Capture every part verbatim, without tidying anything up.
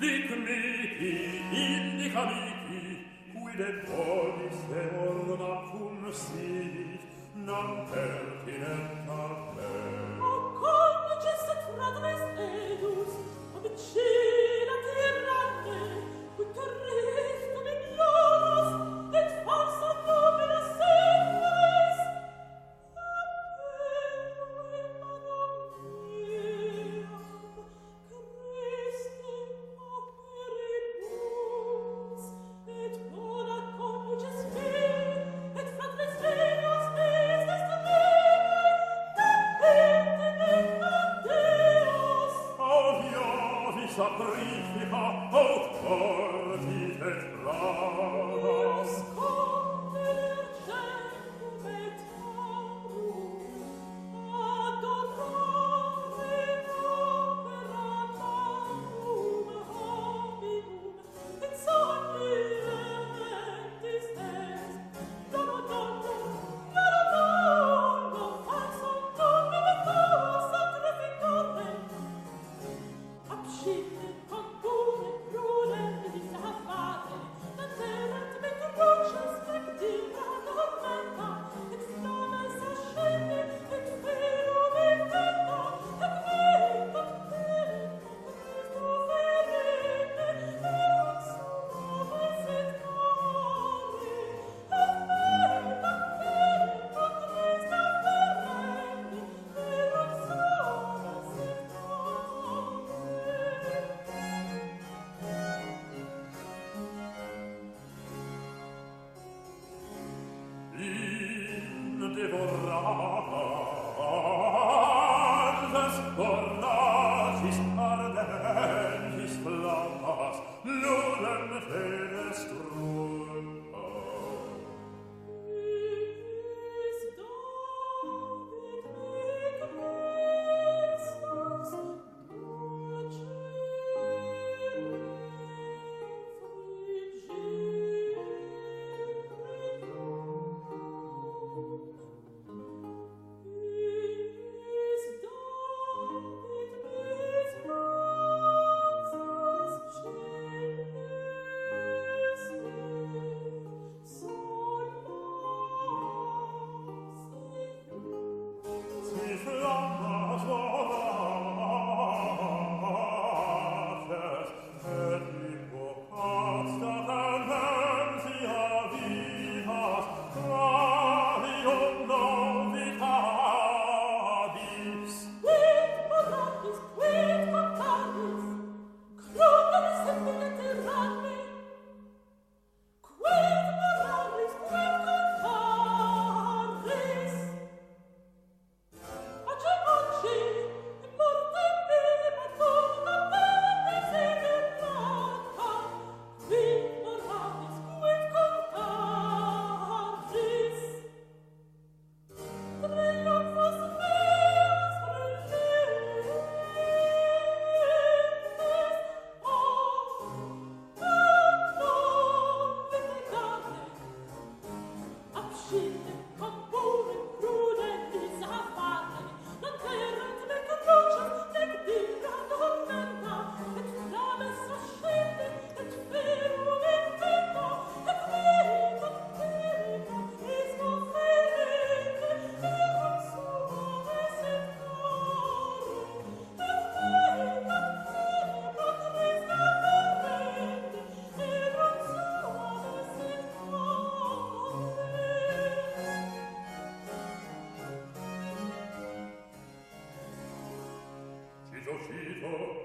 Dic mihi, indica mihi,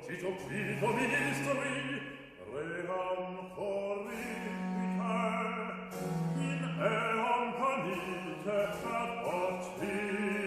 Cito ministri, reram corrigiter, in eram panite ad occidite.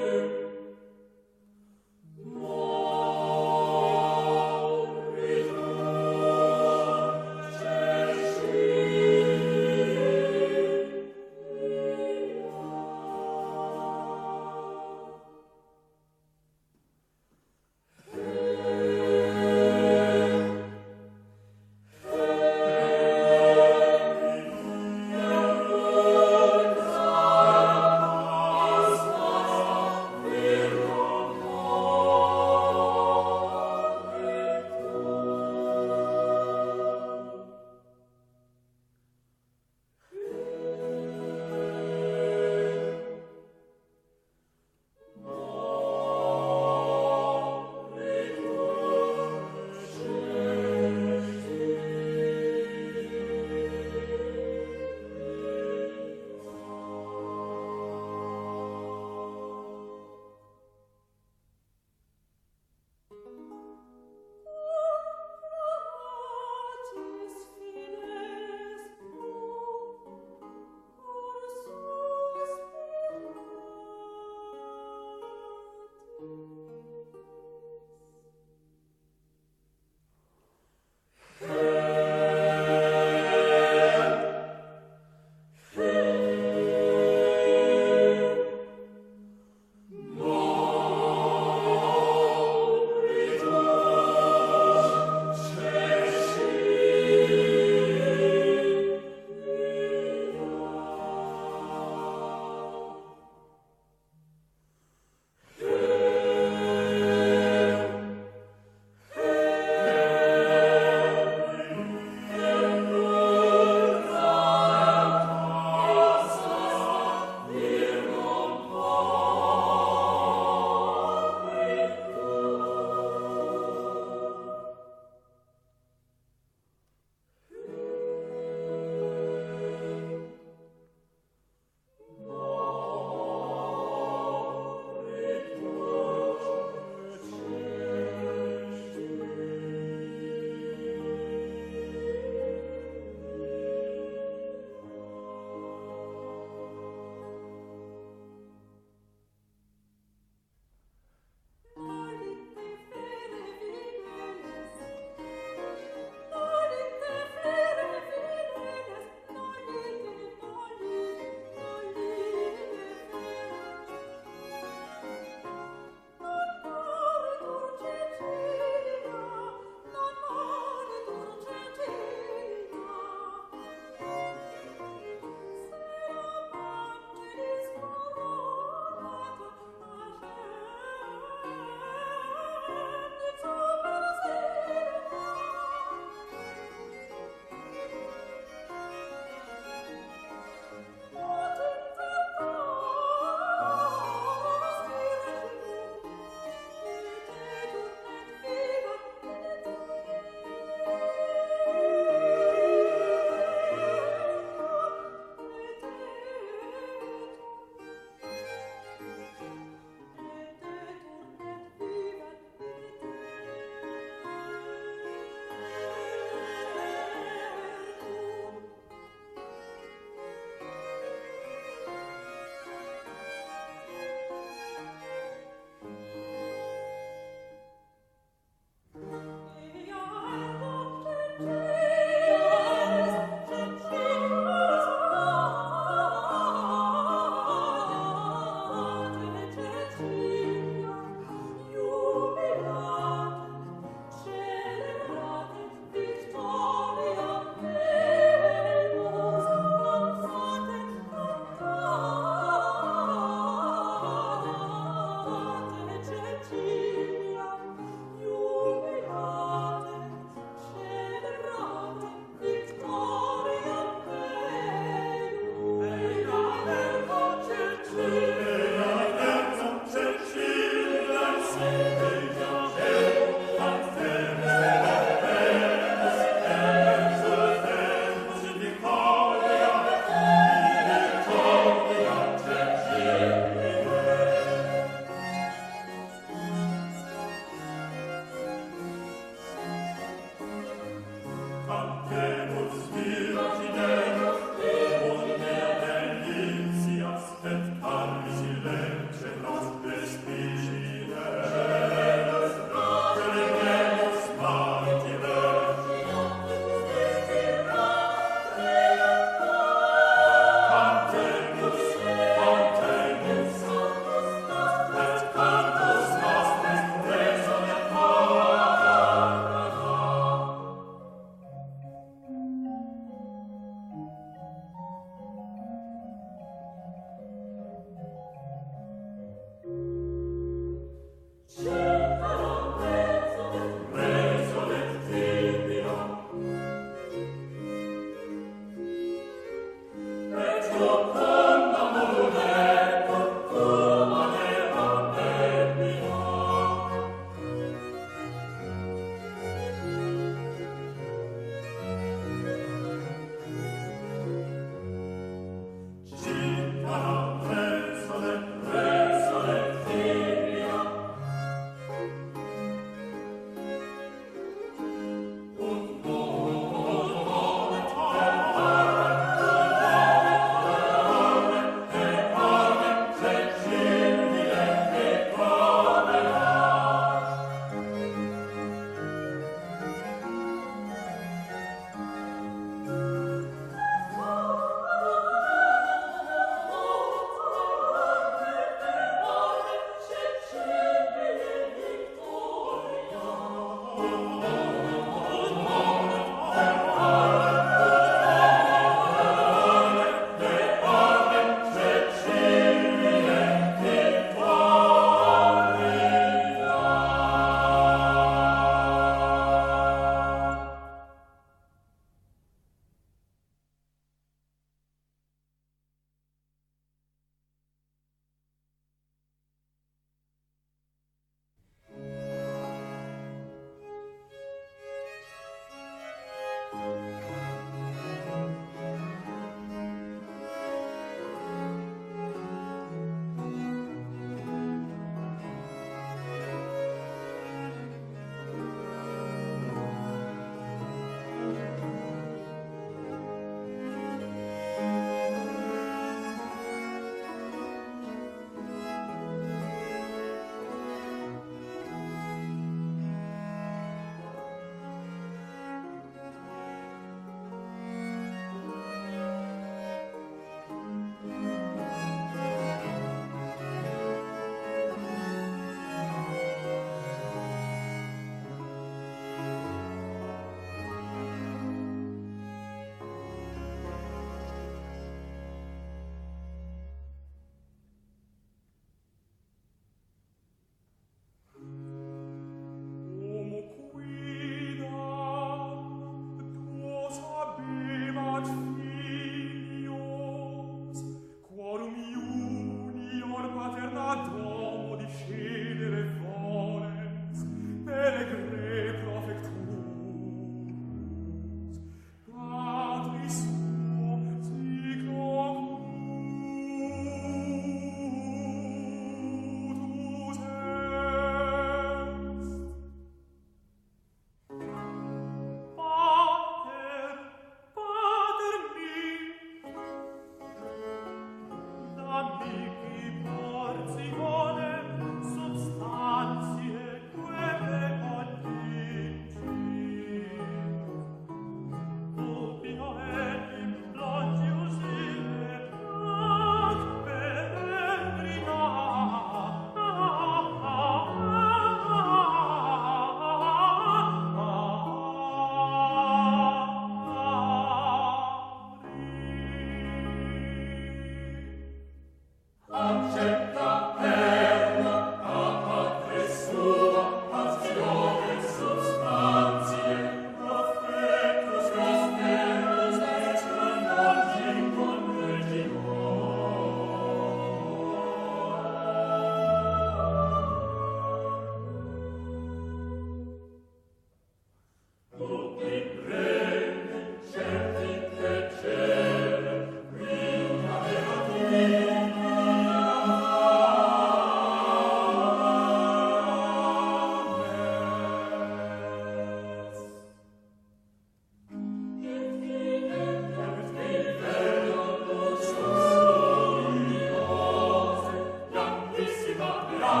Oh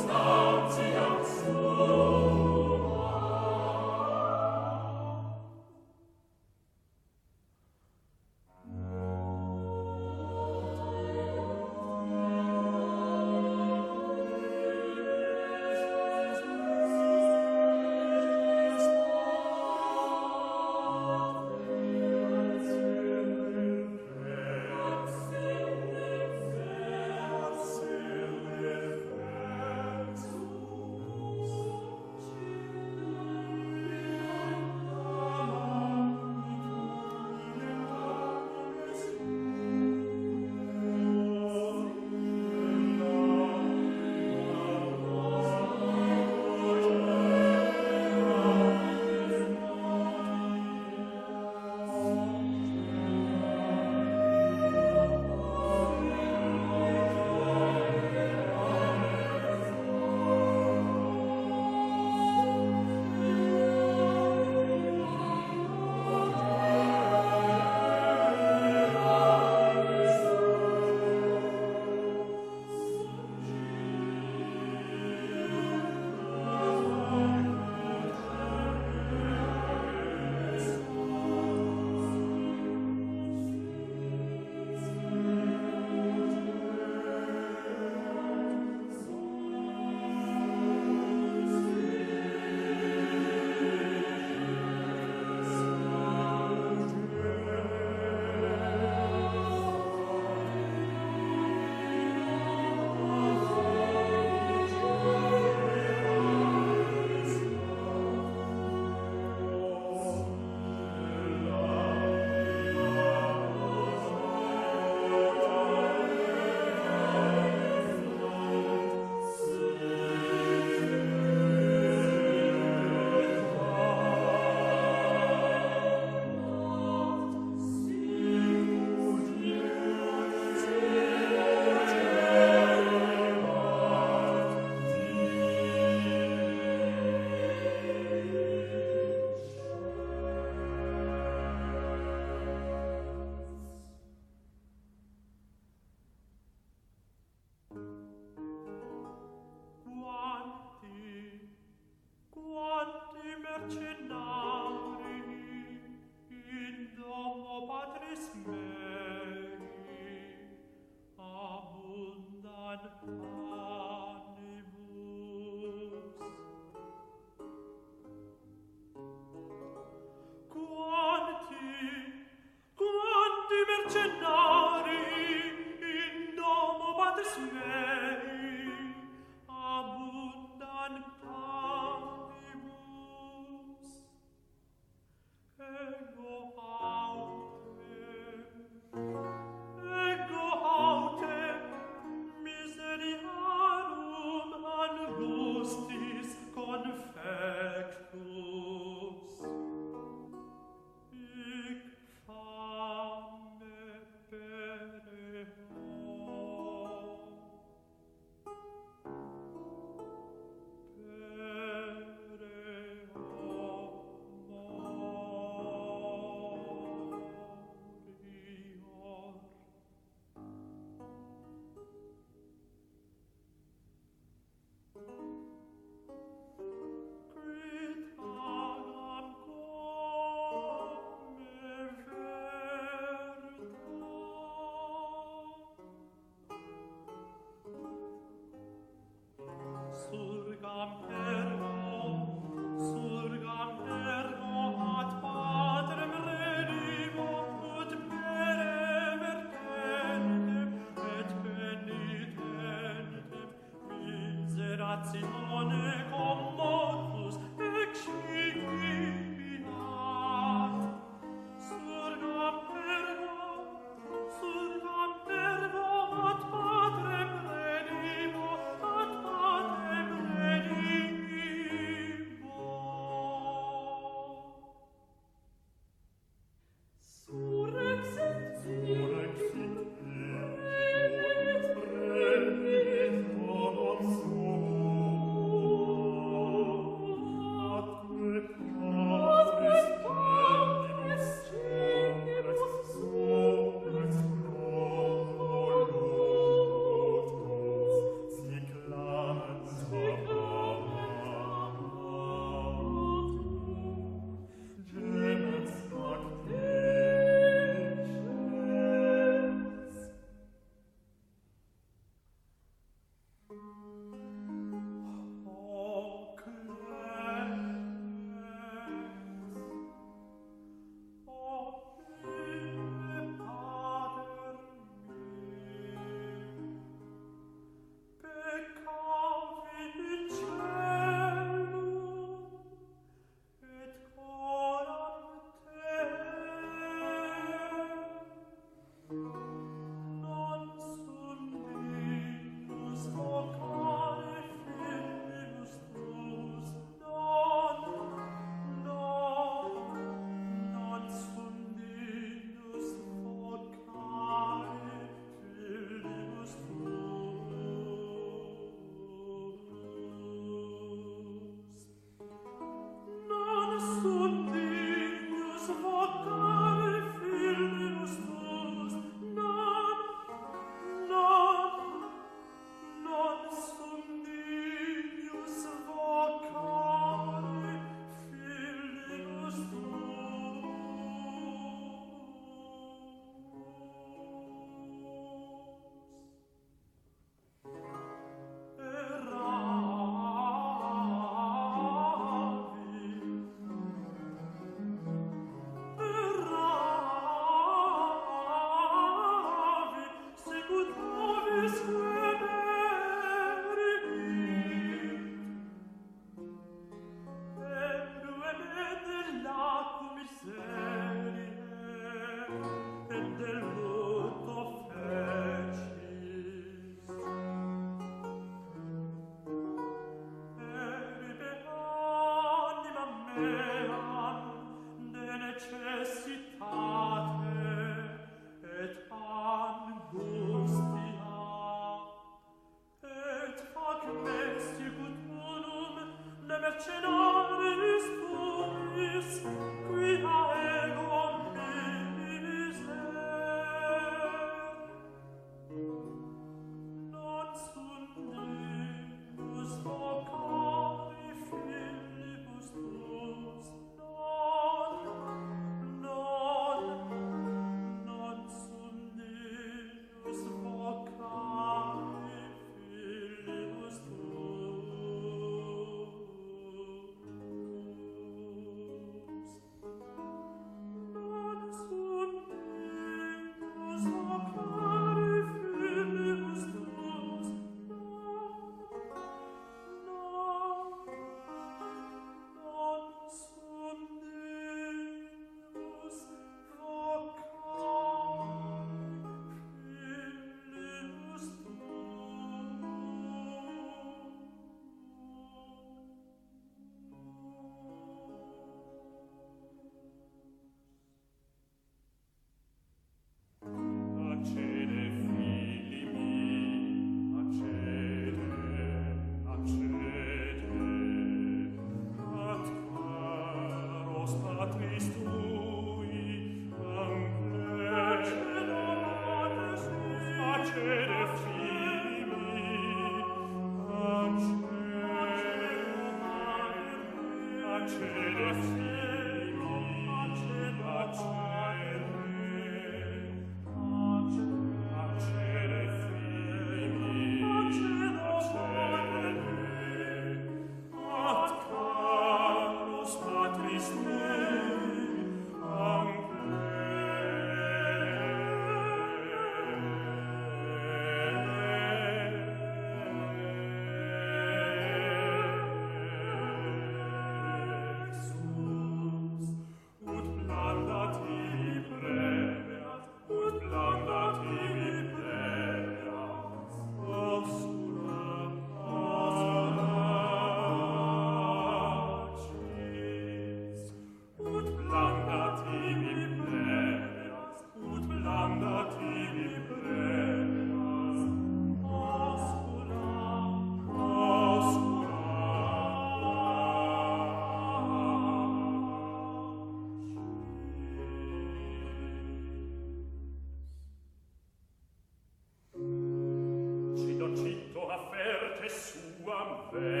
Oh,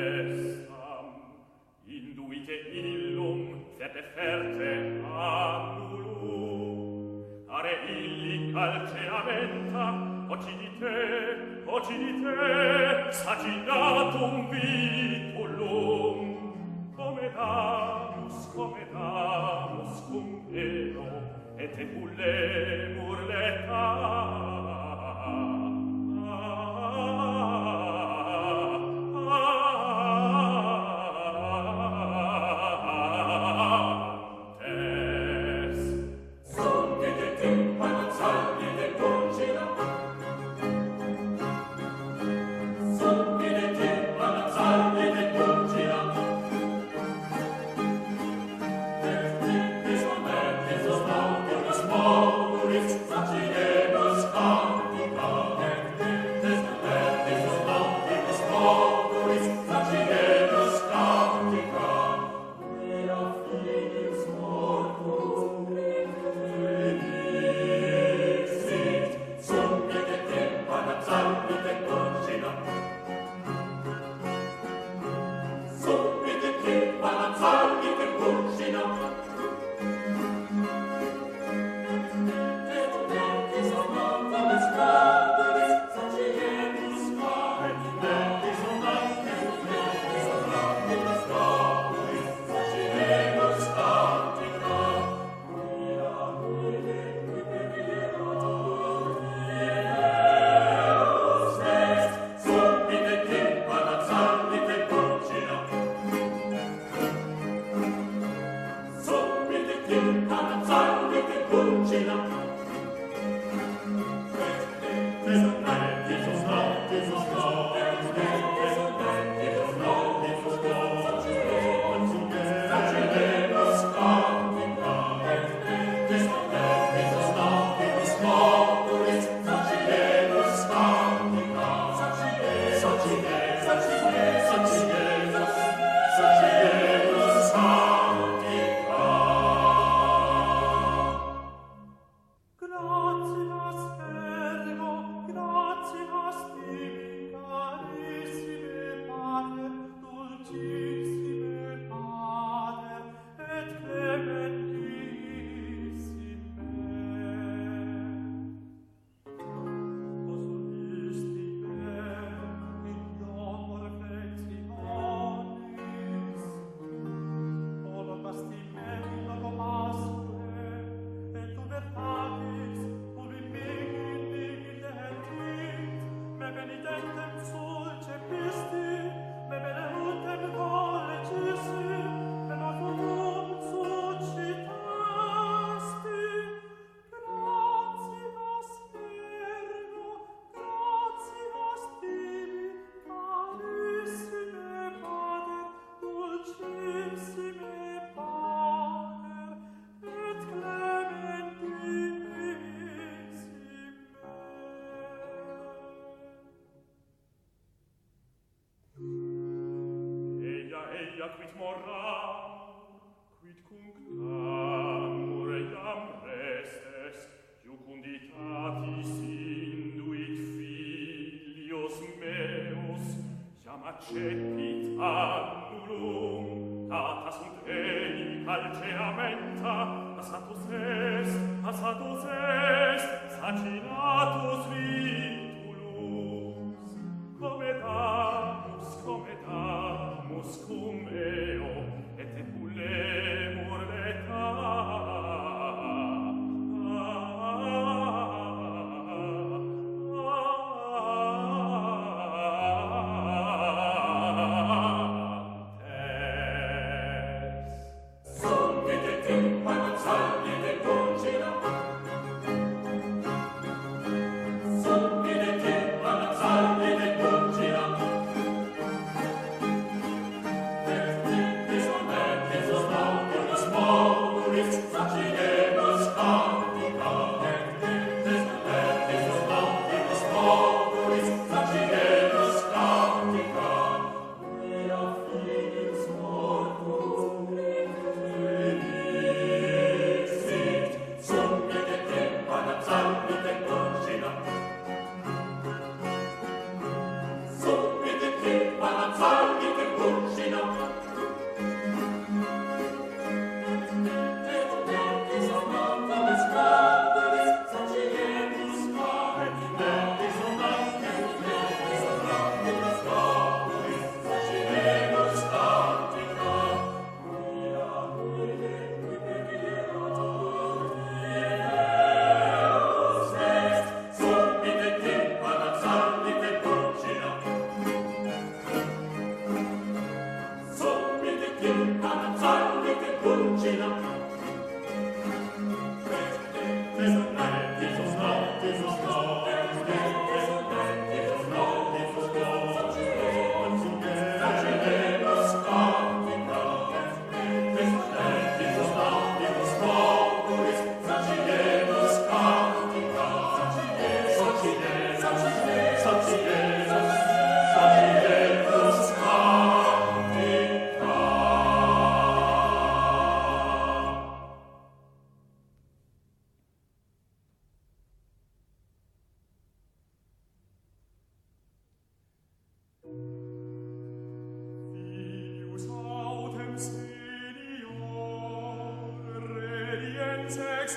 Tre, tre.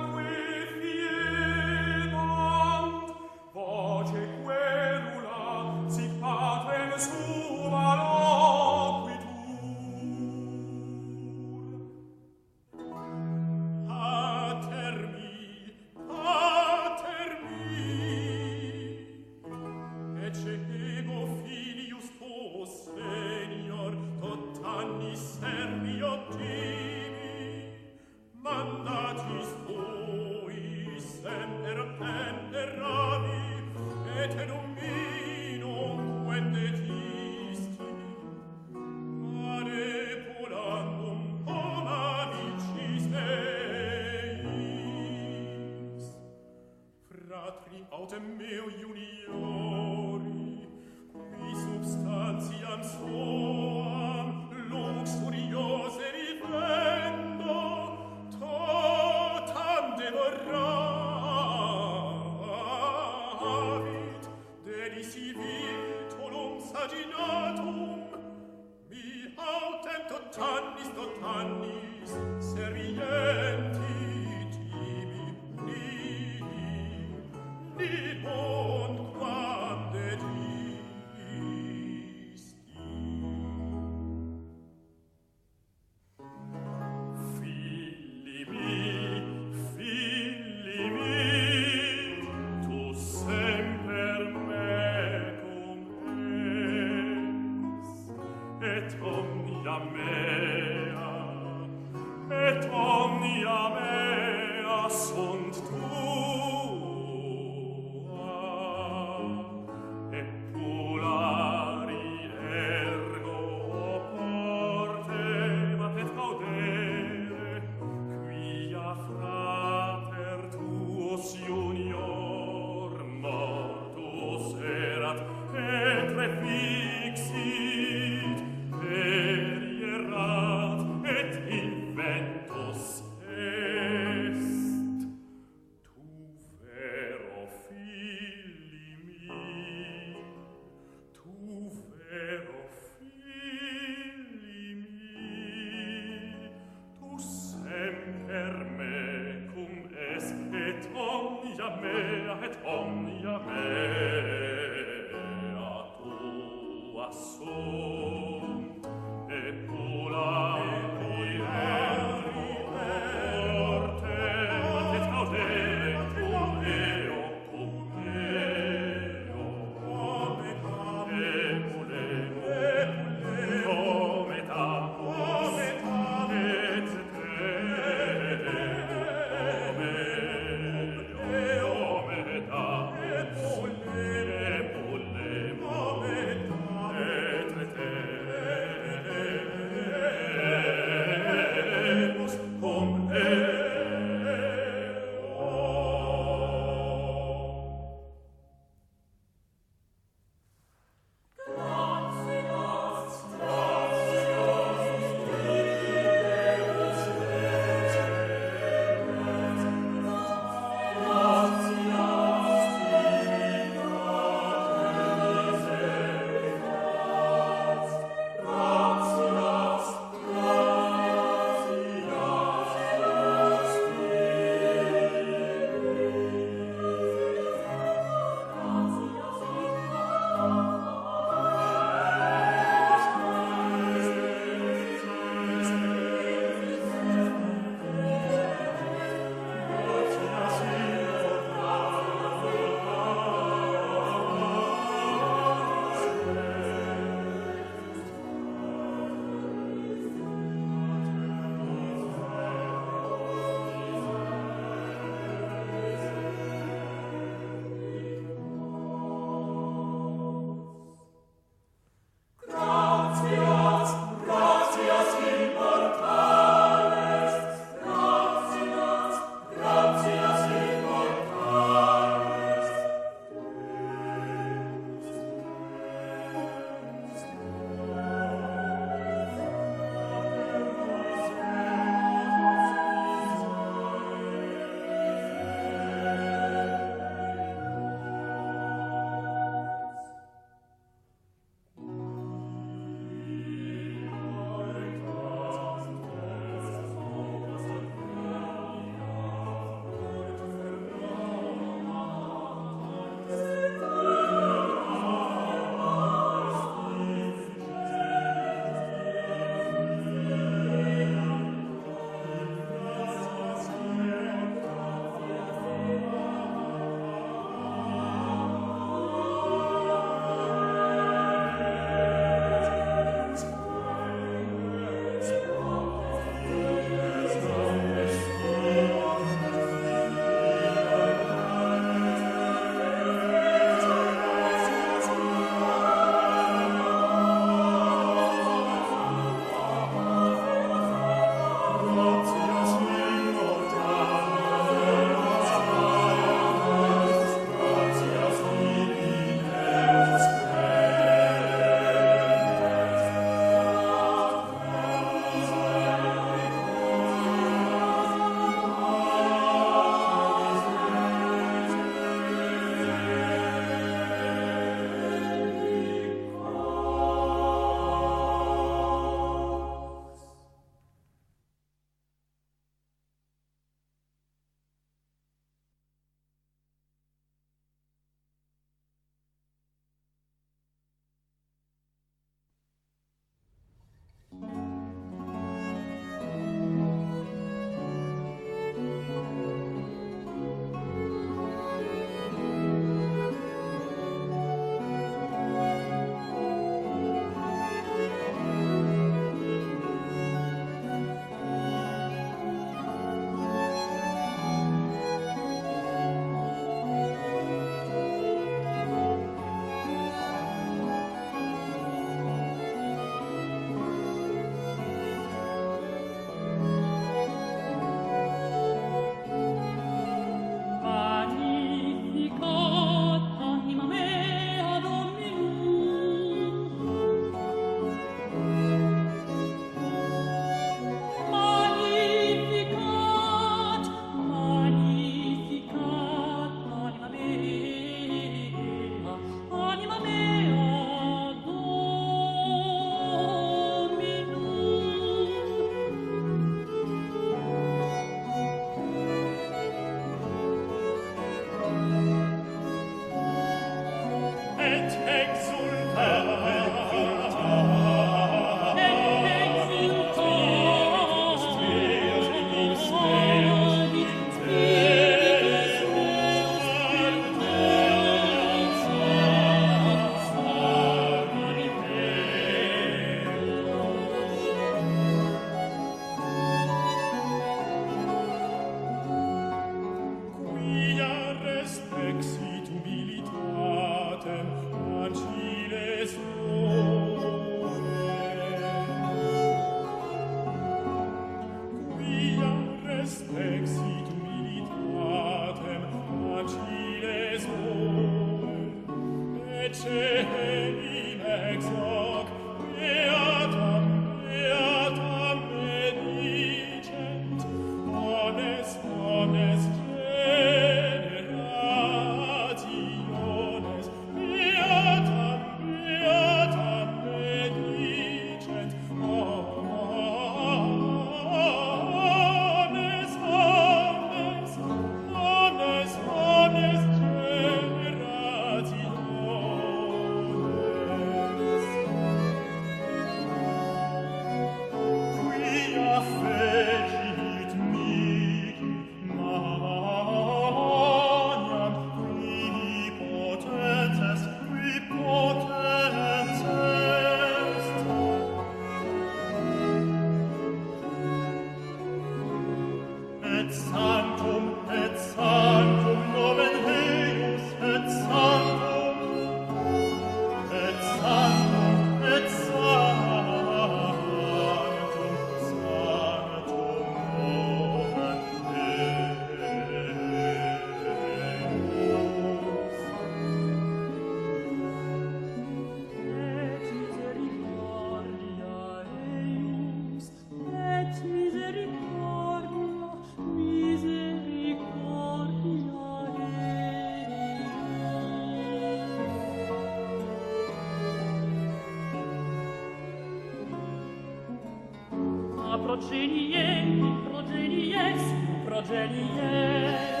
progenies, progenies, progenies.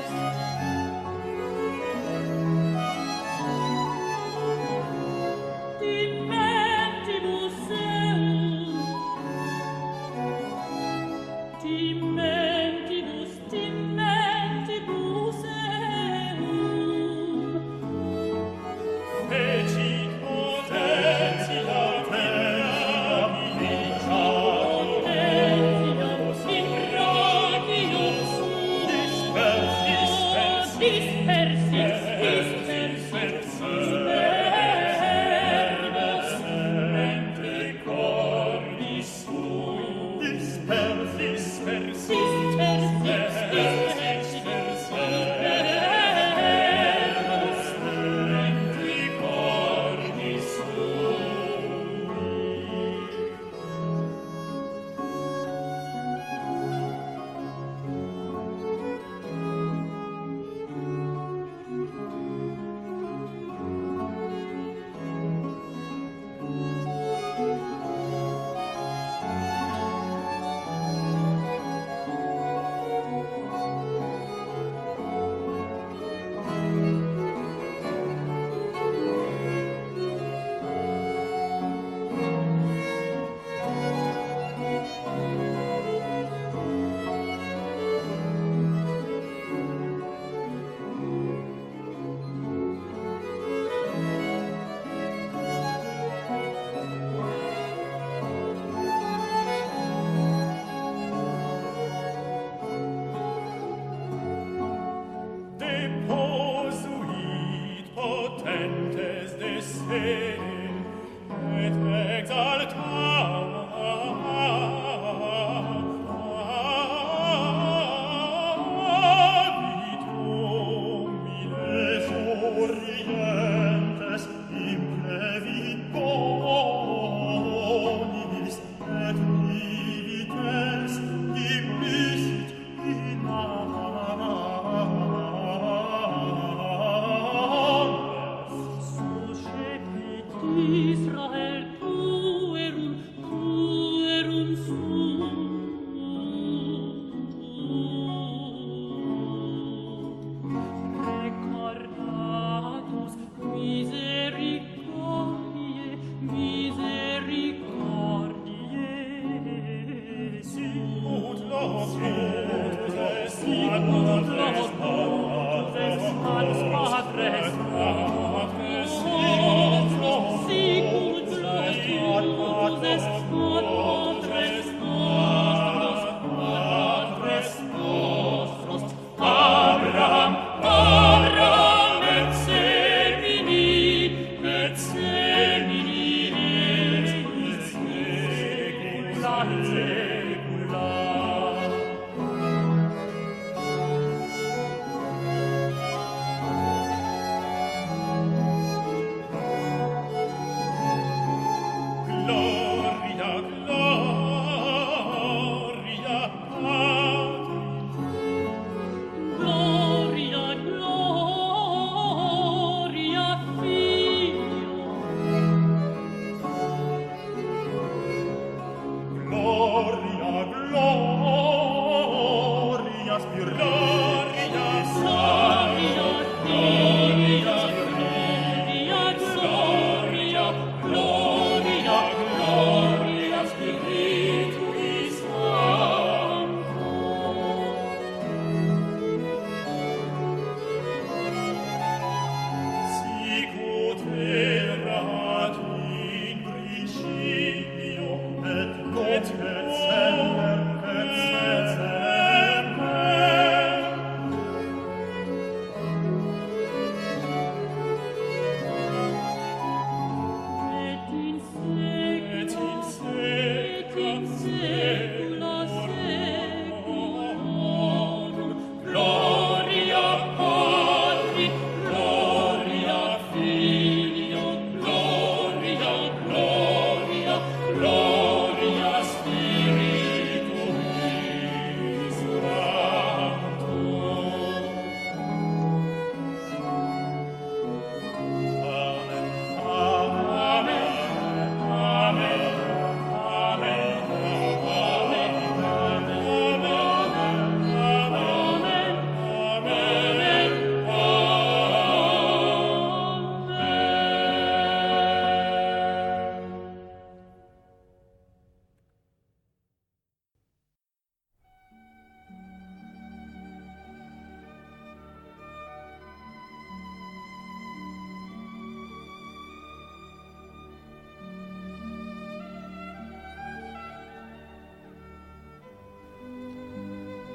Thank you.